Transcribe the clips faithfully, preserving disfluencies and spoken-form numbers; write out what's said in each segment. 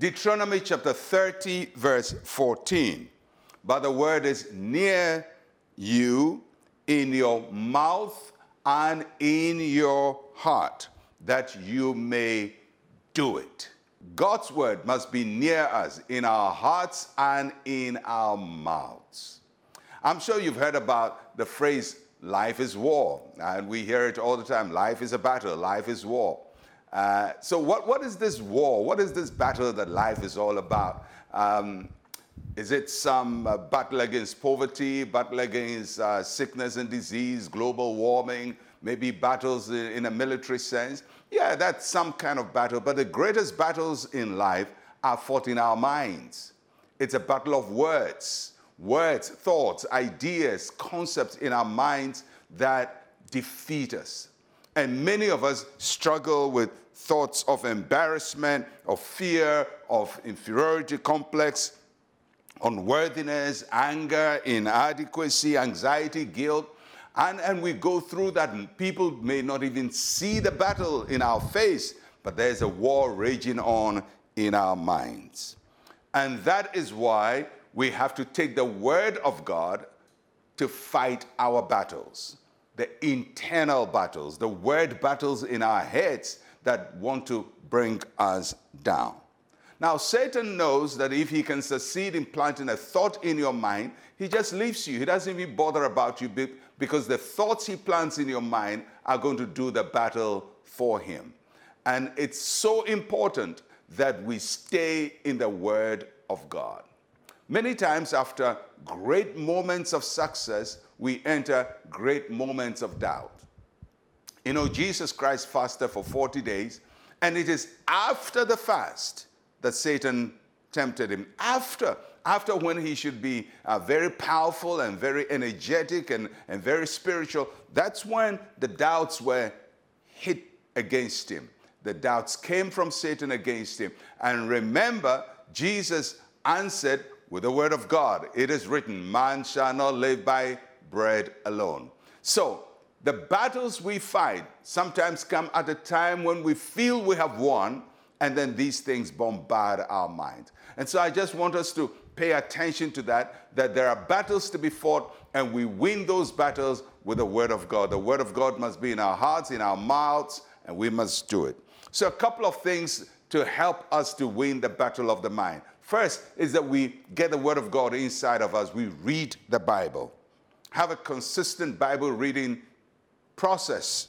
Deuteronomy chapter thirty, verse fourteen. But the word is near you, in your mouth and in your heart, that you may do it. God's word must be near us, in our hearts and in our mouths. I'm sure you've heard about the phrase, life is war. And we hear it all the time. Life is a battle. Life is war. Uh, so what, what is this war? What is this battle that life is all about? Um, is it some uh, battle against poverty, battle against uh, sickness and disease, global warming, maybe battles in, in a military sense? Yeah, that's some kind of battle. But the greatest battles in life are fought in our minds. It's a battle of words. Words, thoughts, ideas, concepts in our minds that defeat us. And many of us struggle with thoughts of embarrassment, of fear, of inferiority complex, unworthiness, anger, inadequacy, anxiety, guilt. And, and we go through that. People may not even see the battle in our face, but there's a war raging on in our minds. And that is why we have to take the word of God to fight our battles, the internal battles, the word battles in our heads that want to bring us down. Now, Satan knows that if he can succeed in planting a thought in your mind, he just leaves you. He doesn't even bother about you because the thoughts he plants in your mind are going to do the battle for him. And it's so important that we stay in the word of God. Many times after great moments of success, we enter great moments of doubt. You know, Jesus Christ fasted for forty days, and it is after the fast that Satan tempted him. After, after when he should be uh, very powerful and very energetic and, and very spiritual, that's when the doubts were hit against him. The doubts came from Satan against him. And remember, Jesus answered with the word of God. It is written, man shall not live by bread alone. So the battles we fight sometimes come at a time when we feel we have won, and then these things bombard our mind. And so I just want us to pay attention to that, that there are battles to be fought, and we win those battles with the word of God. The word of God must be in our hearts, in our mouths, and we must do it. So a couple of things to help us to win the battle of the mind. First is that we get the word of God inside of us. We read the Bible. Have a consistent Bible reading process.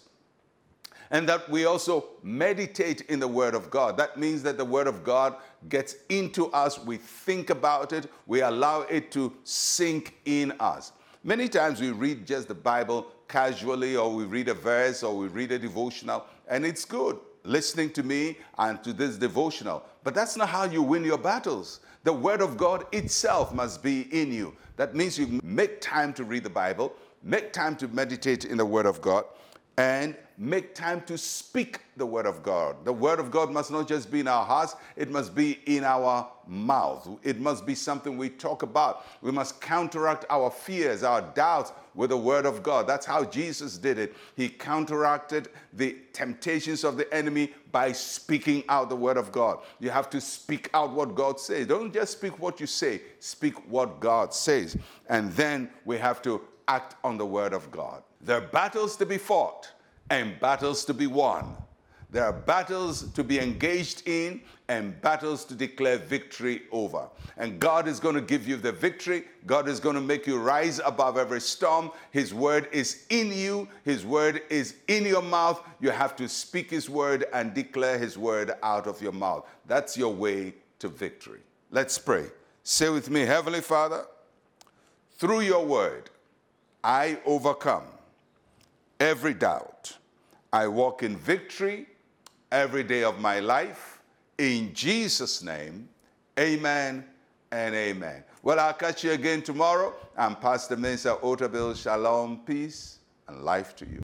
And that we also meditate in the word of God. That means that the word of God gets into us. We think about it. We allow it to sink in us. Many times we read just the Bible casually, or we read a verse, or we read a devotional, and it's good. Listening to me and to this devotional. But that's not how you win your battles. The word of God itself must be in you. That means you make time to read the Bible, make time to meditate in the word of God, and make time to speak the word of God. The word of God must not just be in our hearts, it must be in our mouth. It must be something we talk about. We must counteract our fears, our doubts with the word of God. That's how Jesus did it. He counteracted the temptations of the enemy by speaking out the word of God. You have to speak out what God says. Don't just speak what you say, speak what God says. And then we have to act on the word of God. There are battles to be fought and battles to be won. There are battles to be engaged in and battles to declare victory over. And God is going to give you the victory. God is going to make you rise above every storm. His word is in you. His word is in your mouth. You have to speak his word and declare his word out of your mouth. That's your way to victory. Let's pray. Say with me, Heavenly Father, through your word, I overcome every doubt. I walk in victory every day of my life. In Jesus' name, amen and amen. Well, I'll catch you again tomorrow. I'm Pastor Mensa Otabil. Shalom, peace, and life to you.